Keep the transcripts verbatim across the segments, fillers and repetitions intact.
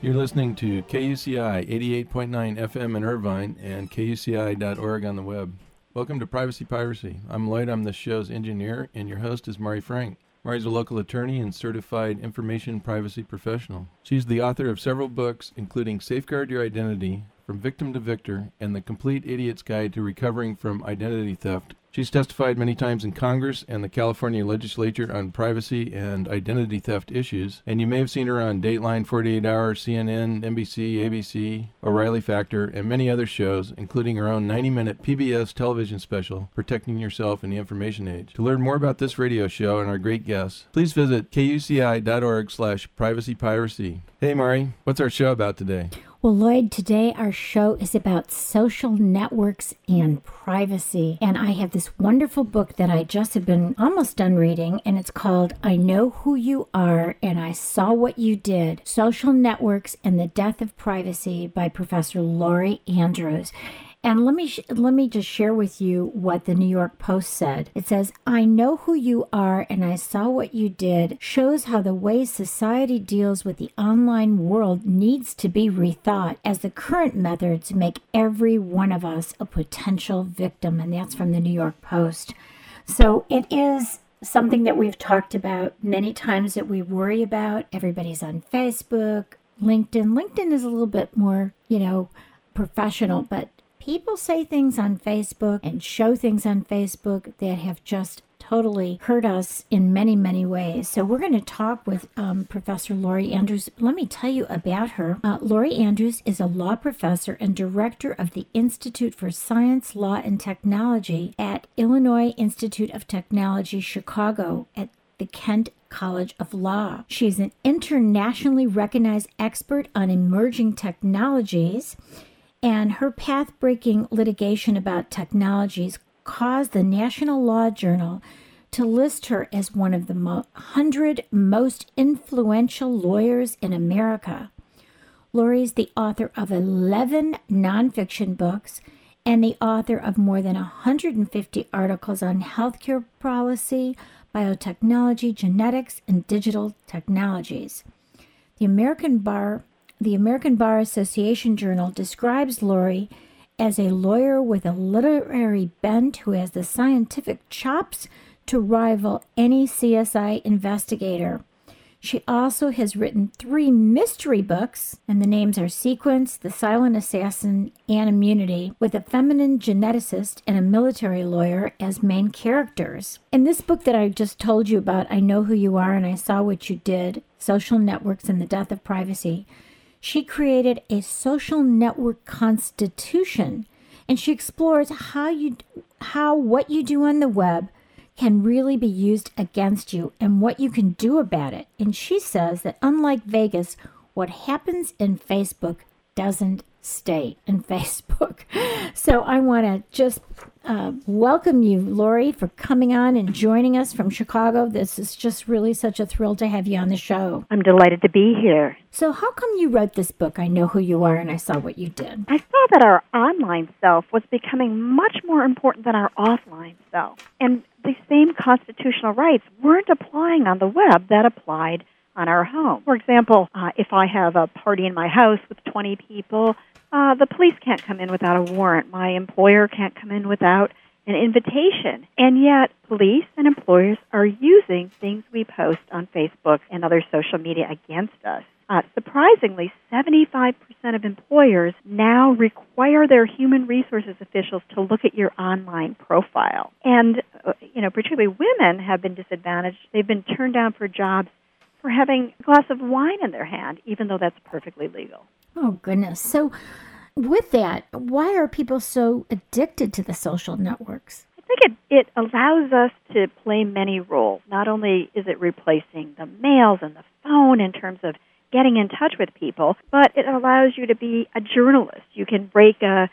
You're listening to K U C I eighty-eight point nine F M in Irvine and K U C I dot org on the web. Welcome to Privacy Piracy. I'm Lloyd. I'm the show's engineer, and your host is Mari Frank. Mari's a local attorney and certified information privacy professional. She's the author of several books, including Safeguard Your Identity, From Victim to Victor, and The Complete Idiot's Guide to Recovering from Identity Theft. She's testified many times in Congress and the California legislature on privacy and identity theft issues, and you may have seen her on Dateline, forty-eight hour, C N N, N B C, A B C, O'Reilly Factor, and many other shows, including her own ninety minute P B S television special, Protecting Yourself in the Information Age. To learn more about this radio show and our great guests, please visit K U C I dot org slash privacy piracy. Hey, Mari, what's our show about today? Well, Lloyd, today our show is about social networks and privacy. And I have this wonderful book that I just have been almost done reading, and it's called I Know Who You Are, and I Saw What You Did, Social Networks and the Death of Privacy by Professor Lori Andrews. And let me sh- let me just share with you what the New York Post said. It says, I Know Who You Are and I Saw What You Did shows how the way society deals with the online world needs to be rethought, as the current methods make every one of us a potential victim. And that's from the New York Post. So it is something that we've talked about many times that we worry about. Everybody's on Facebook, LinkedIn. LinkedIn is a little bit more, you know, professional, but people say things on Facebook and show things on Facebook that have just totally hurt us in many, many ways. So we're going to talk with um, Professor Lori Andrews. Let me tell you about her. Uh, Lori Andrews is a law professor and director of the Institute for Science, Law, and Technology at Illinois Institute of Technology, Chicago, at the Kent College of Law. She is an internationally recognized expert on emerging technologies, and her path-breaking litigation about technologies caused the National Law Journal to list her as one of the one hundred most influential lawyers in America. Lori is the author of eleven nonfiction books and the author of more than one hundred fifty articles on healthcare policy, biotechnology, genetics, and digital technologies. The American Bar The American Bar Association Journal describes Lori as a lawyer with a literary bent who has the scientific chops to rival any C S I investigator. She also has written three mystery books, and the names are Sequence, The Silent Assassin, and Immunity, with a feminine geneticist and a military lawyer as main characters. In this book that I just told you about, I Know Who You Are and I Saw What You Did, Social Networks and the Death of Privacy, she created a social network constitution, and she explores how you, how what you do on the web can really be used against you and what you can do about it. And she says that unlike Vegas, what happens in Facebook doesn't stay in Facebook. So I want to just uh, welcome you, Lori, for coming on and joining us from Chicago. This is just really such a thrill to have you on the show. I'm delighted to be here. So how come you wrote this book, I Know Who You Are and I Saw What You Did? I saw that our online self was becoming much more important than our offline self. And the same constitutional rights weren't applying on the web that applied on our home. For example, uh, if I have a party in my house with twenty people, Uh, the police can't come in without a warrant. My employer can't come in without an invitation. And yet, police and employers are using things we post on Facebook and other social media against us. Uh, surprisingly, seventy-five percent of employers now require their human resources officials to look at your online profile. And, uh, you know, particularly women have been disadvantaged. They've been turned down for jobs for having a glass of wine in their hand, even though that's perfectly legal. Oh, goodness. So with that, why are people so addicted to the social networks? I think it, it allows us to play many roles. Not only is it replacing the mails and the phone in terms of getting in touch with people, but it allows you to be a journalist. You can break a,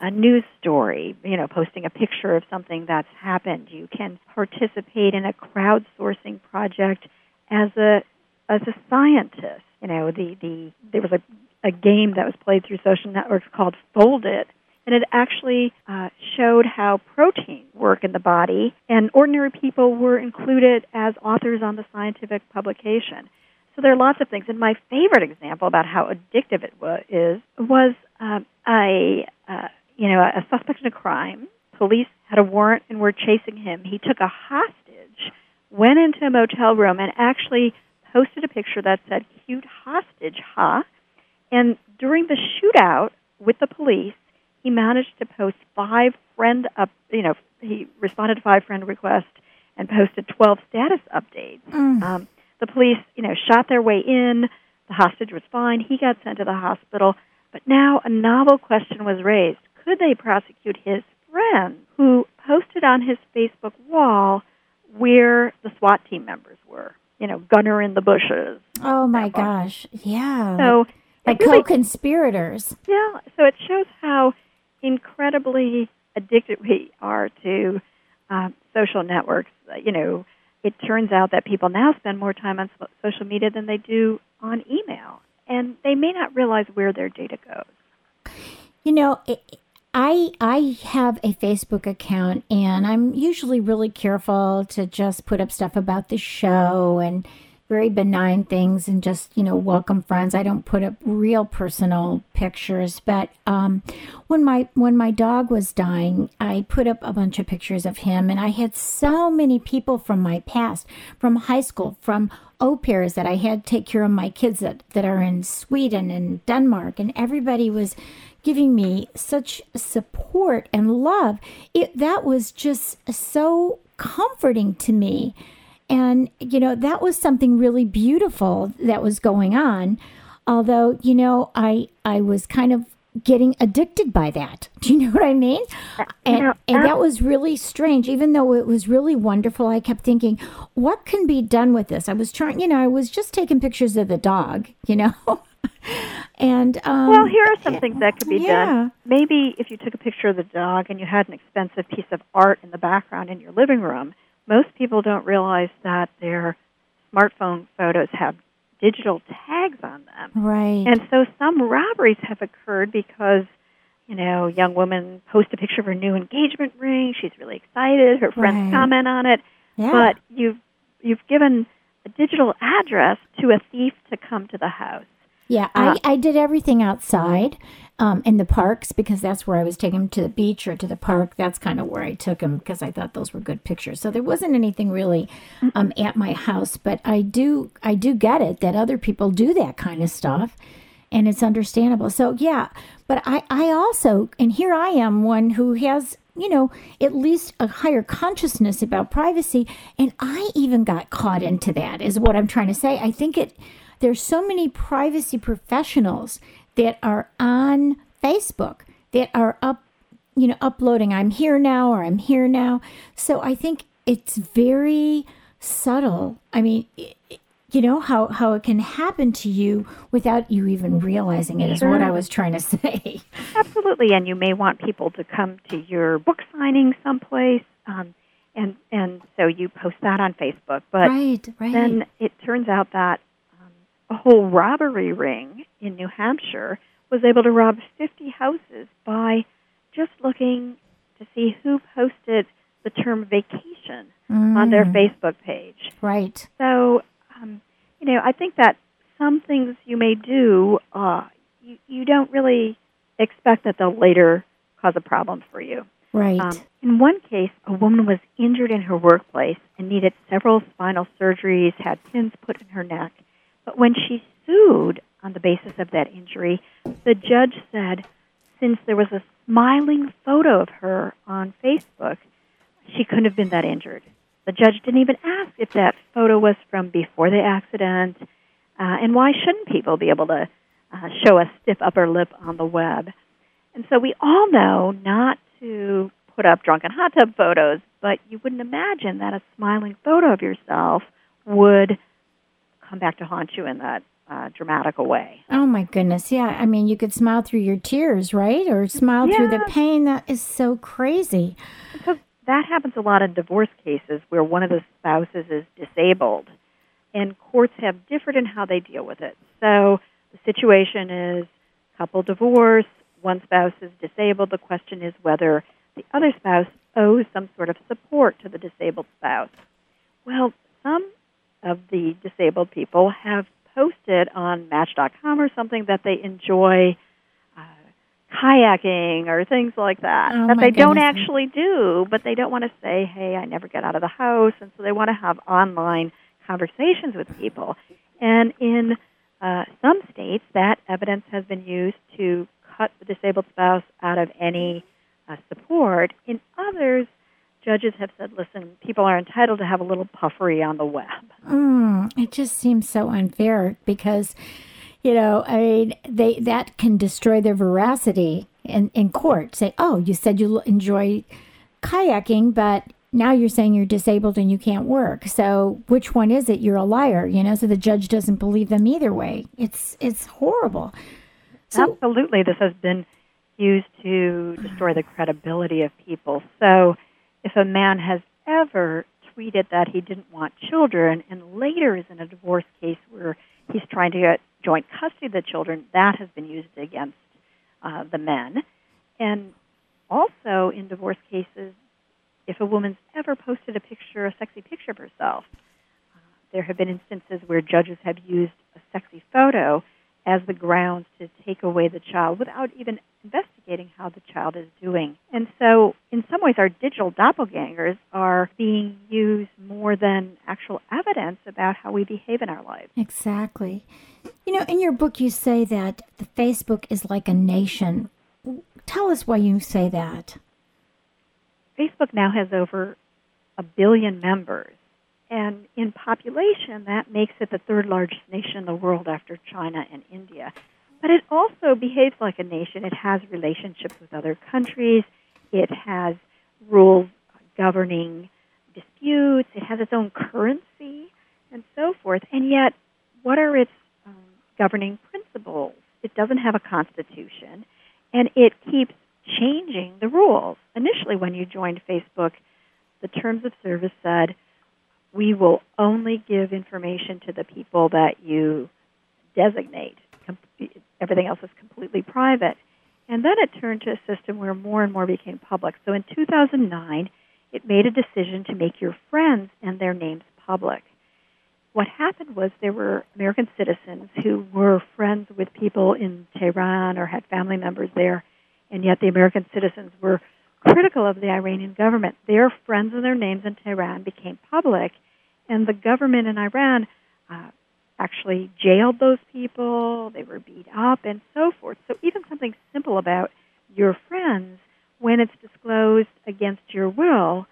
a news story, you know, posting a picture of something that's happened. You can participate in a crowdsourcing project as a as a scientist. You know, the, the there was a, a game that was played through social networks called Fold It, and it actually uh, showed how proteins work in the body, and ordinary people were included as authors on the scientific publication. So there are lots of things. And my favorite example about how addictive it was, is, was um, a, uh, you know, a suspect in a crime. Police had a warrant and were chasing him. He took a hostage, went into a motel room, and actually posted a picture that said, "Cute hostage, huh?" And during the shootout with the police, he managed to post five friend up, you know, he responded to five friend requests and posted twelve status updates. Mm. Um, the police, you know, shot their way in. The hostage was fine. He got sent to the hospital. But now a novel question was raised. Could they prosecute his friend who posted on his Facebook wall where the SWAT team members were? You know, gunner in the bushes. Oh, my gosh. Yeah. So like really, co-conspirators. Yeah. So it shows how incredibly addicted we are to uh, social networks. You know, it turns out that people now spend more time on social media than they do on email, and they may not realize where their data goes. You know, it, I I have a Facebook account, and I'm usually really careful to just put up stuff about the show and very benign things and just, you know, welcome friends. I don't put up real personal pictures, but um, when my when my dog was dying, I put up a bunch of pictures of him, and I had so many people from my past, from high school, from au pairs that I had to take care of my kids that, that are in Sweden and Denmark, and everybody was giving me such support and love. It, that was just so comforting to me. And, you know, that was something really beautiful that was going on. Although, you know, I I was kind of getting addicted by that. Do you know what I mean? And, and that was really strange. Even though it was really wonderful, I kept thinking, what can be done with this? I was trying, you know, I was just taking pictures of the dog, you know. And um, well, here are some things that could be yeah. done. Maybe if you took a picture of the dog and you had an expensive piece of art in the background in your living room, most people don't realize that their smartphone photos have digital tags on them. Right. And so some robberies have occurred because, you know, a young woman posts a picture of her new engagement ring. She's really excited. Her friends right. comment on it. Yeah. But you've, you've given a digital address to a thief to come to the house. Yeah, uh, I, I did everything outside um, in the parks because that's where I was taking him, to the beach or to the park. That's kind of where I took him because I thought those were good pictures. So there wasn't anything really um, at my house, but I do I do get it that other people do that kind of stuff, and it's understandable. So, yeah, but I, I also, and here I am, one who has, you know, at least a higher consciousness about privacy, and I even got caught into that is what I'm trying to say. I think it... There's so many privacy professionals that are on Facebook that are up, you know, uploading, I'm here now or I'm here now. So I think it's very subtle. I mean, you know, how, how it can happen to you without you even realizing it is what I was trying to say. Absolutely. And you may want people to come to your book signing someplace. Um, and, and so you post that on Facebook. But right, right. then it turns out that a whole robbery ring in New Hampshire was able to rob fifty houses by just looking to see who posted the term vacation mm. on their Facebook page. Right. So, um, you know, I think that some things you may do, uh, you, you don't really expect that they'll later cause a problem for you. Right. Um, in one case, a woman was injured in her workplace and needed several spinal surgeries, had pins put in her neck. But when she sued on the basis of that injury, the judge said, since there was a smiling photo of her on Facebook, she couldn't have been that injured. The judge didn't even ask if that photo was from before the accident, uh, and why shouldn't people be able to uh, show a stiff upper lip on the web? And so we all know not to put up drunken hot tub photos, but you wouldn't imagine that a smiling photo of yourself would come back to haunt you in that uh, dramatical way. Oh, my goodness. Yeah. I mean, you could smile through your tears, right? Or smile yeah. through the pain. That is so crazy. So that happens a lot in divorce cases where one of the spouses is disabled, and courts have differed in how they deal with it. So the situation is couple divorce, one spouse is disabled. The question is whether the other spouse owes some sort of support to the disabled spouse. Well, some of the disabled people have posted on Match dot com or something that they enjoy uh, kayaking or things like that, oh that they goodness. don't actually do, but they don't want to say, hey, I never get out of the house, and so they want to have online conversations with people. And in uh, some states, that evidence has been used to cut the disabled spouse out of any uh, support. In others, judges have said, listen, people are entitled to have a little puffery on the web. Mm, it just seems so unfair because, you know, I mean, they that can destroy their veracity in, in court. Say, oh, you said you enjoy kayaking, but now you're saying you're disabled and you can't work. So which one is it? You're a liar, you know, so the judge doesn't believe them either way. It's it's horrible. So, absolutely. This has been used to destroy the credibility of people. So if a man has ever tweeted that he didn't want children and later is in a divorce case where he's trying to get joint custody of the children, that has been used against uh, the men. And also in divorce cases, if a woman's ever posted a picture, a sexy picture of herself, uh, there have been instances where judges have used a sexy photo as the grounds to take away the child without even investigating how the child is doing. And so in some ways our digital doppelgangers are being used more than actual evidence about how we behave in our lives. Exactly. You know, in your book you say that the Facebook is like a nation. Tell us why you say that. Facebook now has over a billion members. And in population, that makes it the third largest nation in the world after China and India. But it also behaves like a nation. It has relationships with other countries. It has rules governing disputes. It has its own currency and so forth. And yet, what are its um, governing principles? It doesn't have a constitution, and it keeps changing the rules. Initially, when you joined Facebook, the terms of service said, we will only give information to the people that you designate. Everything else is completely private. And then it turned to a system where more and more became public. So in two thousand nine, it made a decision to make your friends and their names public. What happened was there were American citizens who were friends with people in Tehran or had family members there, and yet the American citizens were critical of the Iranian government. Their friends and their names in Tehran became public, and the government in Iran uh, actually jailed those people, they were beat up, and so forth. So even something simple about your friends, when it's disclosed against your will,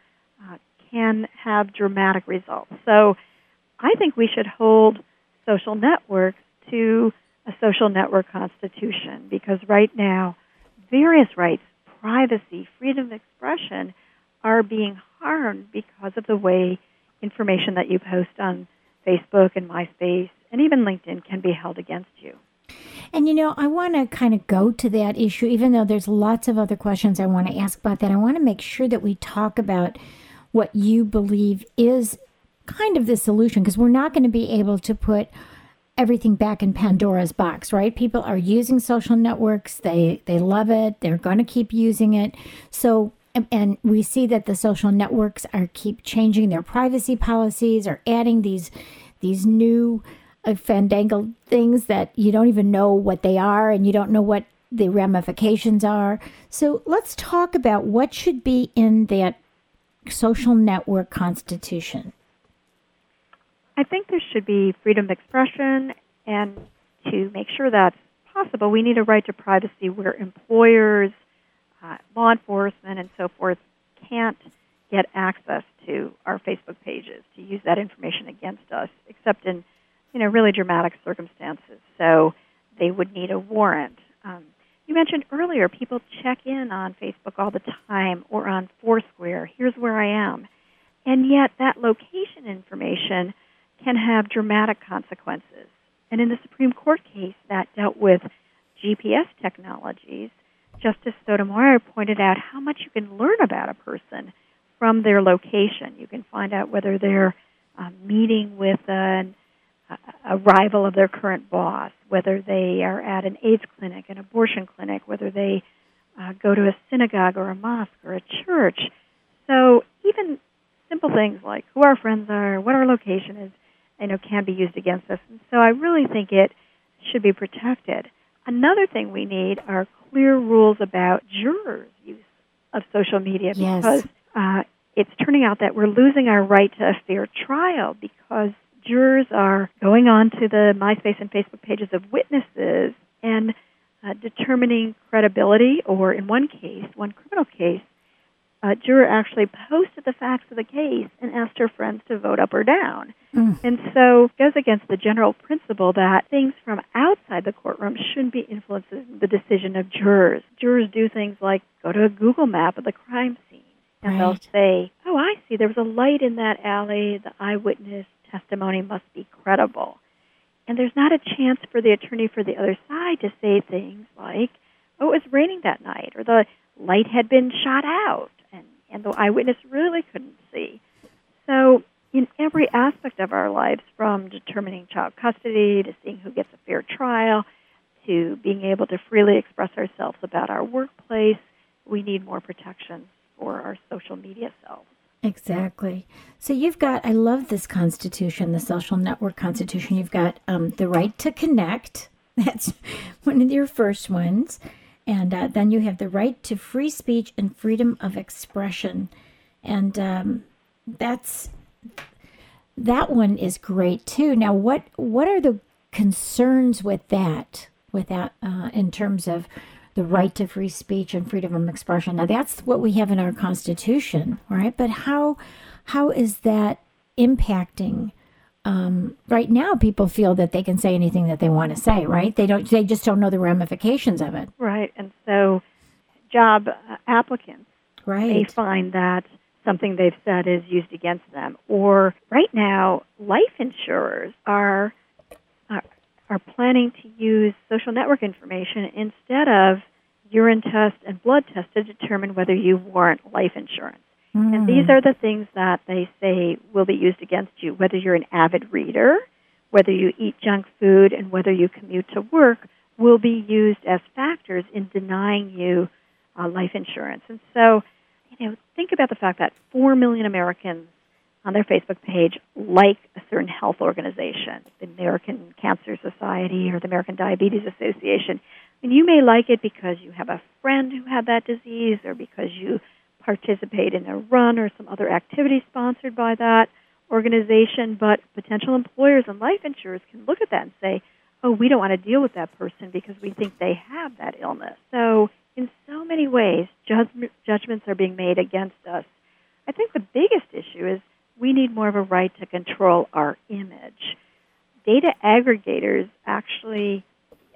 uh, can have dramatic results. So I think we should hold social networks to a social network constitution, because right now various rights, privacy, freedom of expression, are being harmed because of the way information that you post on Facebook and MySpace and even LinkedIn can be held against you. And, you know, I want to kind of go to that issue, even though there's lots of other questions I want to ask about that. I want to make sure that we talk about what you believe is kind of the solution, because we're not going to be able to put everything back in Pandora's box, right? People are using social networks. They they love it. They're going to keep using it. So, and, and we see that the social networks are keep changing their privacy policies or adding these these new uh, fandangled things that you don't even know what they are and you don't know what the ramifications are. So let's talk about what should be in that social network constitution. I think there should be freedom of expression, and to make sure that's possible, we need a right to privacy where employers, uh, law enforcement, and so forth can't get access to our Facebook pages to use that information against us, except in, you know, really dramatic circumstances. So they would need a warrant. Um, you mentioned earlier people check in on Facebook all the time or on Foursquare. Here's where I am. And yet that location information can have dramatic consequences. And in the Supreme Court case that dealt with G P S technologies, Justice Sotomayor pointed out how much you can learn about a person from their location. You can find out whether they're uh, meeting with an, a rival of their current boss, whether they are at an AIDS clinic, an abortion clinic, whether they uh, go to a synagogue or a mosque or a church. So even simple things like who our friends are, what our location is, you know, can be used against us. And so I really think it should be protected. Another thing we need are clear rules about jurors' use of social media, because yes. uh, it's turning out that we're losing our right to a fair trial because jurors are going on to the MySpace and Facebook pages of witnesses and uh, determining credibility, or in one case, one criminal case, a juror actually posted the facts of the case and asked her friends to vote up or down. Mm. And so it goes against the general principle that things from outside the courtroom shouldn't be influencing the decision of jurors. Jurors do things like go to a Google map of the crime scene, and right. they'll say, oh, I see, there was a light in that alley, the eyewitness testimony must be credible. And there's not a chance for the attorney for the other side to say things like, oh, it was raining that night, or the light had been shot out. And the eyewitness really couldn't see. So in every aspect of our lives, from determining child custody to seeing who gets a fair trial to being able to freely express ourselves about our workplace, we need more protections for our social media selves. Exactly. So you've got, I love this constitution, the social network constitution. You've got um, the right to connect. That's one of your first ones. And uh, then you have the right to free speech and freedom of expression. And um, that's that one is great, too. Now, what what are the concerns with that, with that uh, in terms of the right to free speech and freedom of expression? Now, that's what we have in our Constitution, all right? But how how is that impacting? Um, right now, people feel that they can say anything that they want to say, right? They don't. They just don't know the ramifications of it. Right, and so job applicants, right. they find that something they've said is used against them. Or right now, life insurers are are, are planning to use social network information instead of urine tests and blood tests to determine whether you warrant life insurance. And these are the things that they say will be used against you, whether you're an avid reader, whether you eat junk food, and whether you commute to work, will be used as factors in denying you uh, life insurance. And so, you know, think about the fact that four million Americans on their Facebook page like a certain health organization, the American Cancer Society or the American Diabetes Association. And you may like it because you have a friend who had that disease, or because you participate in a run or some other activity sponsored by that organization, but potential employers and life insurers can look at that and say, oh, we don't want to deal with that person because we think they have that illness. So in so many ways, judg- judgments are being made against us. I think the biggest issue is we need more of a right to control our image. Data aggregators actually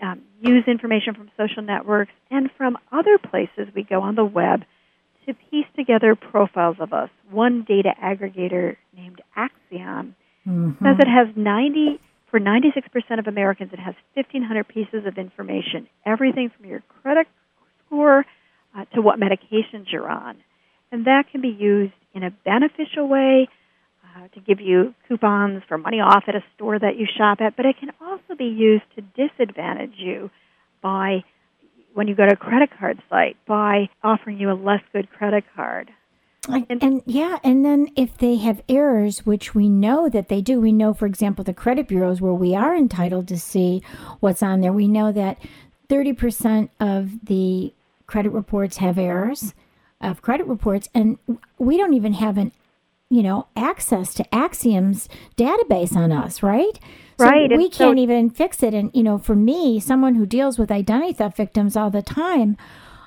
um, use information from social networks and from other places we go on the web to piece together profiles of us. One data aggregator named Axion mm-hmm. says it has ninety for ninety-six percent of Americans, it has fifteen hundred pieces of information, everything from your credit score uh, to what medications you're on. And that can be used in a beneficial way uh, to give you coupons for money off at a store that you shop at, but it can also be used to disadvantage you by when you go to a credit card site, by offering you a less good credit card. And, and yeah, and then if they have errors, which we know that they do, we know, for example, the credit bureaus where we are entitled to see what's on there, we know that thirty percent of the credit reports have errors of credit reports, and we don't even have an, you know, access to Axiom's database on us, right? So right. we can't so, even fix it. And, you know, for me, someone who deals with identity theft victims all the time,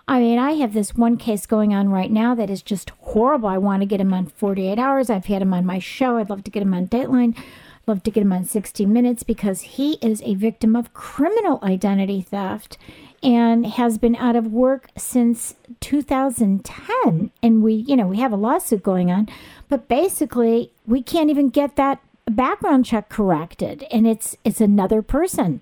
I mean, I have this one case going on right now that is just horrible. I want to get him on forty-eight hours. I've had him on my show. I'd love to get him on Dateline. I'd love to get him on sixty minutes, because he is a victim of criminal identity theft and has been out of work since two thousand ten. And we, you know, we have a lawsuit going on, but basically we can't even get that background check corrected, and it's it's another person.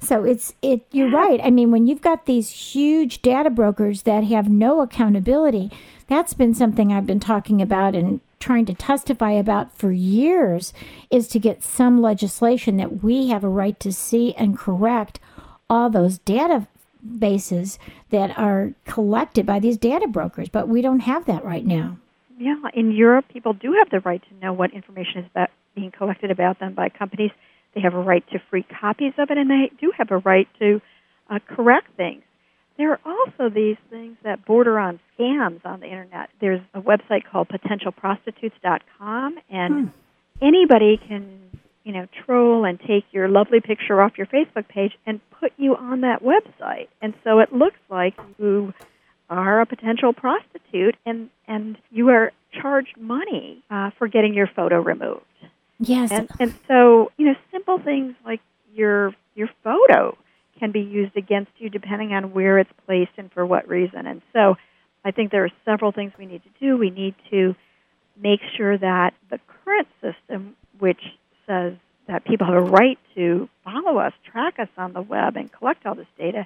So it's it. You're right. I mean, when you've got these huge data brokers that have no accountability, that's been something I've been talking about and trying to testify about for years, is to get some legislation that we have a right to see and correct all those databases that are collected by these data brokers. But we don't have that right now. Yeah, in Europe, people do have the right to know what information is about, being collected about them by companies. They have a right to free copies of it, and they do have a right to uh, correct things. There are also these things that border on scams on the Internet. There's a website called potential prostitutes dot com, and hmm. anybody can, you know, troll and take your lovely picture off your Facebook page and put you on that website. And so it looks like you are a potential prostitute, and, and you are charged money uh, for getting your photo removed. Yes. And, and so, you know, simple things like your your photo can be used against you depending on where it's placed and for what reason. And so I think there are several things we need to do. We need to make sure that the current system, which says that people have a right to follow us, track us on the web, and collect all this data,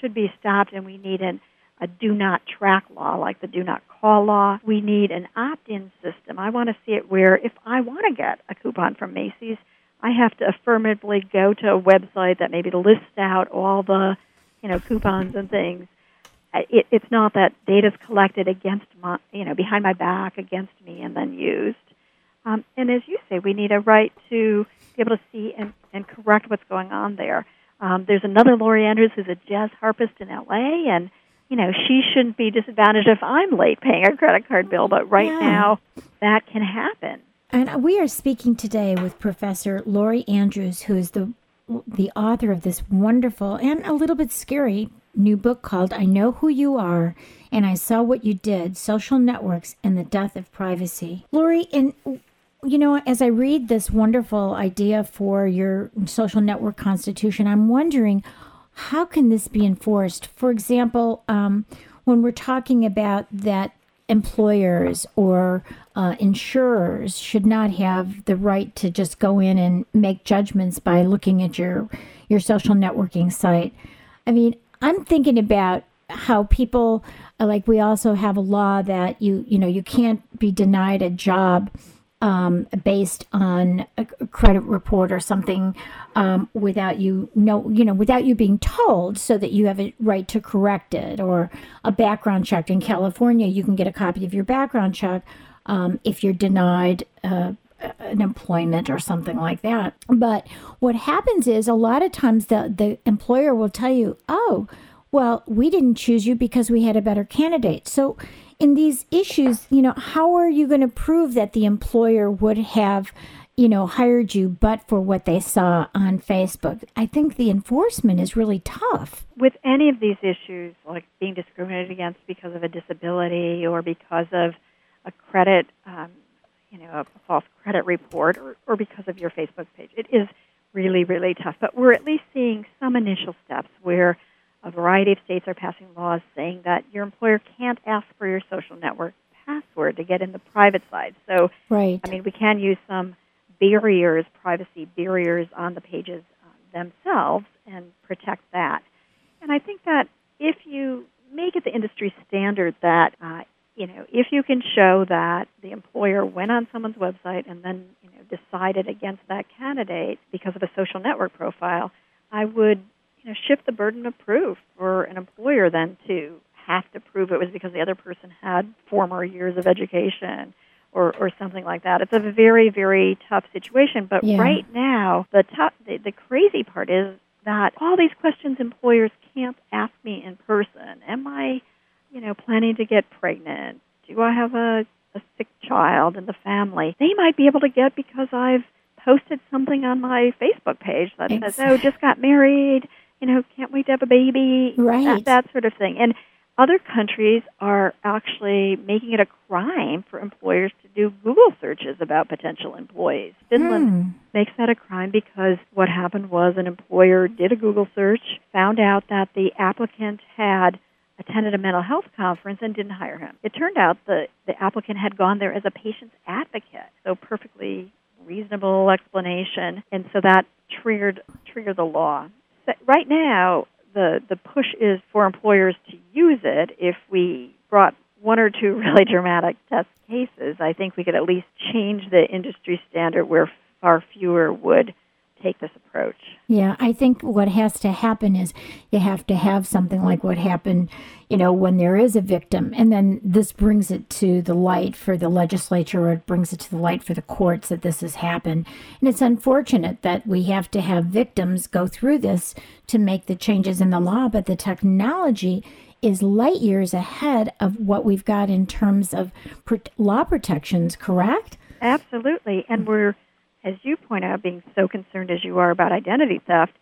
should be stopped, and we need an a do-not-track law, like the do-not-call law. We need an opt-in system. I want to see it where if I want to get a coupon from Macy's, I have to affirmatively go to a website that maybe lists out all the, you know, coupons and things. It, it's not that data's collected against my, you know, behind my back against me and then used. Um, and as you say, we need a right to be able to see and, and correct what's going on there. Um, there's another Lori Andrews who's a jazz harpist in L A, and you know, she shouldn't be disadvantaged if I'm late paying her credit card bill, but right yeah. now that can happen. And we are speaking today with Professor Lori Andrews, who is the the author of this wonderful and a little bit scary new book called I Know Who You Are, and I Saw What You Did, Social Networks and the Death of Privacy. Lori, and you know, as I read this wonderful idea for your social network constitution, I'm wondering, how can this be enforced? For example, um, when we're talking about that employers or uh, insurers should not have the right to just go in and make judgments by looking at your, your social networking site. I mean, I'm thinking about how people, like we also have a law that you, you know, you can't be denied a job Um, based on a credit report or something, um, without you know, you know, without you being told, so that you have a right to correct it, or a background check. In California, you can get a copy of your background check um, if you're denied uh, an employment or something like that. But what happens is a lot of times the the employer will tell you, "Oh, well, we didn't choose you because we had a better candidate." So in these issues, you know, how are you going to prove that the employer would have, you know, hired you but for what they saw on Facebook? I think the enforcement is really tough. With any of these issues, like being discriminated against because of a disability or because of a credit, um, you know, a false credit report, or, or because of your Facebook page, it is really, really tough. But we're at least seeing some initial steps where a variety of states are passing laws saying that your employer can't ask for your social network password to get in the private side. So, right. I mean, we can use some barriers, privacy barriers on the pages themselves and protect that. And I think that if you make it the industry standard that, uh, you know, if you can show that the employer went on someone's website and then, you know, decided against that candidate because of a social network profile, I would You know, shift the burden of proof for an employer then to have to prove it was because the other person had former years of education or, or something like that. It's a very, very tough situation. But yeah. right now, the, tough, the the crazy part is that all these questions employers can't ask me in person. Am I, you know, planning to get pregnant? Do I have a, a sick child in the family? They might be able to get because I've posted something on my Facebook page that says, exactly. oh, just got married, you know, can't wait to have a baby, right. that, that sort of thing. And other countries are actually making it a crime for employers to do Google searches about potential employees. Finland mm. makes that a crime because what happened was an employer did a Google search, found out that the applicant had attended a mental health conference and didn't hire him. It turned out the, the applicant had gone there as a patient's advocate, so perfectly reasonable explanation, and so that triggered triggered the law. So right now, the the push is for employers to use it. If we brought one or two really dramatic test cases, I think we could at least change the industry standard where far fewer would take this approach. Yeah, I think what has to happen is you have to have something like what happened, you know, when there is a victim, and then this brings it to the light for the legislature, or it brings it to the light for the courts that this has happened. And it's unfortunate that we have to have victims go through this to make the changes in the law, but the technology is light years ahead of what we've got in terms of law protections, correct? Absolutely, and we're, as you point out, being so concerned as you are about identity theft,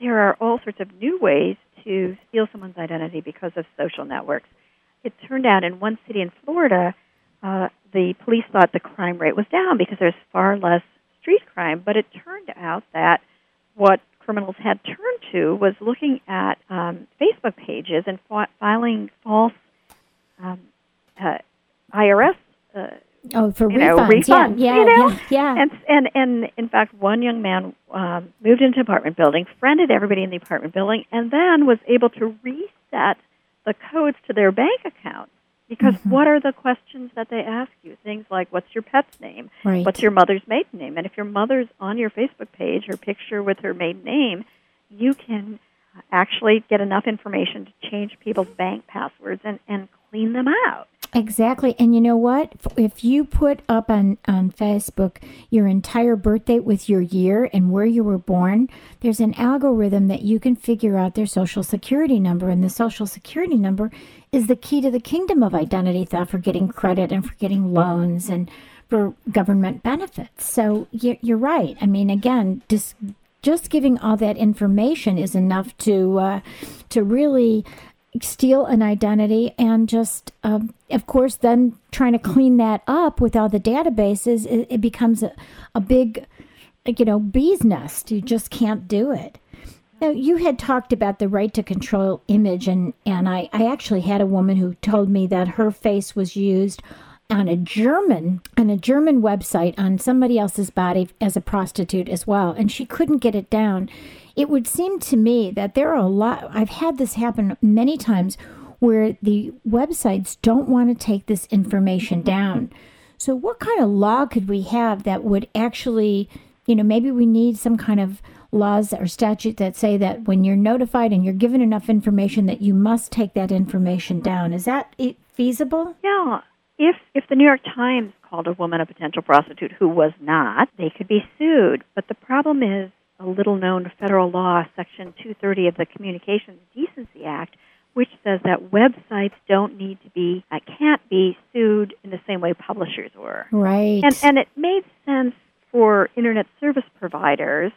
there are all sorts of new ways to steal someone's identity because of social networks. It turned out in one city in Florida, uh, the police thought the crime rate was down because there's far less street crime, but it turned out that what criminals had turned to was looking at um, Facebook pages and fa- filing false um, uh, I R S uh Oh, for you refunds, know, refunds yeah, yeah, you know? yeah, yeah. And, and, and in fact, one young man um, moved into an apartment building, friended everybody in the apartment building, and then was able to reset the codes to their bank account. Because mm-hmm. what are the questions that they ask you? Things like, what's your pet's name? Right. What's your mother's maiden name? And if your mother's on your Facebook page, her picture with her maiden name, you can actually get enough information to change people's bank passwords and, and clean them out. Exactly. And you know what? If you put up on, on Facebook your entire birthday with your year and where you were born, there's an algorithm that you can figure out their social security number. And the social security number is the key to the kingdom of identity theft for getting credit and for getting loans and for government benefits. So you're right. I mean, again, just just giving all that information is enough to uh, to really steal an identity, and just, um, of course, then trying to clean that up with all the databases, it, it becomes a, a big, you know, bee's nest. You just can't do it. Now, you had talked about the right to control image, and, and I, I actually had a woman who told me that her face was used on a German, on a German website on somebody else's body as a prostitute as well, and she couldn't get it down. It would seem to me that there are a lot, I've had this happen many times, where the websites don't want to take this information down. So what kind of law could we have that would actually, you know, maybe we need some kind of laws or statute that say that when you're notified and you're given enough information that you must take that information down. Is that feasible? Yeah. If if the New York Times called a woman a potential prostitute who was not, they could be sued. But the problem is, a little-known federal law, Section two thirty of the Communications Decency Act, which says that websites don't need to be, uh, can't be sued in the same way publishers were. Right. And, and it made sense for Internet service providers.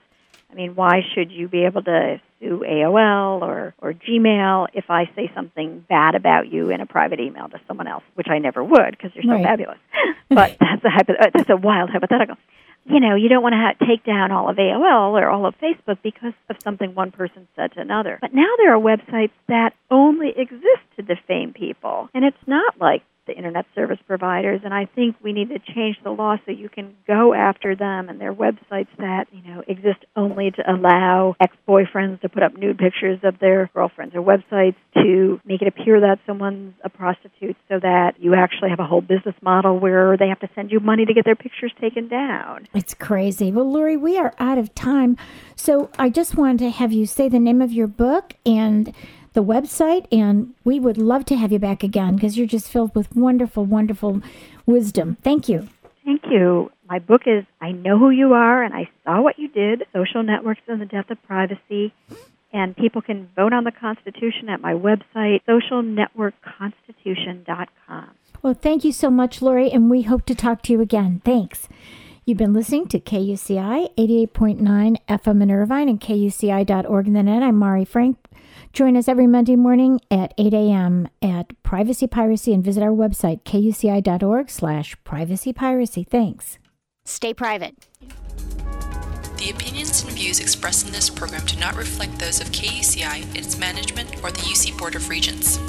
I mean, why should you be able to sue A O L or, or Gmail if I say something bad about you in a private email to someone else, which I never would because you're so right. fabulous. But that's a hypo- that's a wild hypothetical. You know, you don't want to have, take down all of A O L or all of Facebook because of something one person said to another. But now there are websites that only exist to defame people, and it's not like the Internet service providers, and I think we need to change the law so you can go after them and their websites that, you know, exist only to allow ex-boyfriends to put up nude pictures of their girlfriends, or websites to make it appear that someone's a prostitute so that you actually have a whole business model where they have to send you money to get their pictures taken down. It's crazy. Well, Lori, we are out of time, so I just wanted to have you say the name of your book and the website, and we would love to have you back again because you're just filled with wonderful, wonderful wisdom. Thank you. Thank you. My book is I Know Who You Are, and I Saw What You Did, Social Networks and the Death of Privacy, and people can vote on the Constitution at my website, social network constitution dot com. Well, thank you so much, Lori, and we hope to talk to you again. Thanks. You've been listening to K U C I eighty-eight point nine F M in Irvine and K U C I dot org. And then I'm Mari Frank. Join us every Monday morning at eight a.m. at Privacy Piracy, and visit our website, K U C I dot org slash privacy piracy. Thanks. Stay private. The opinions and views expressed in this program do not reflect those of K U C I, its management, or the U C Board of Regents.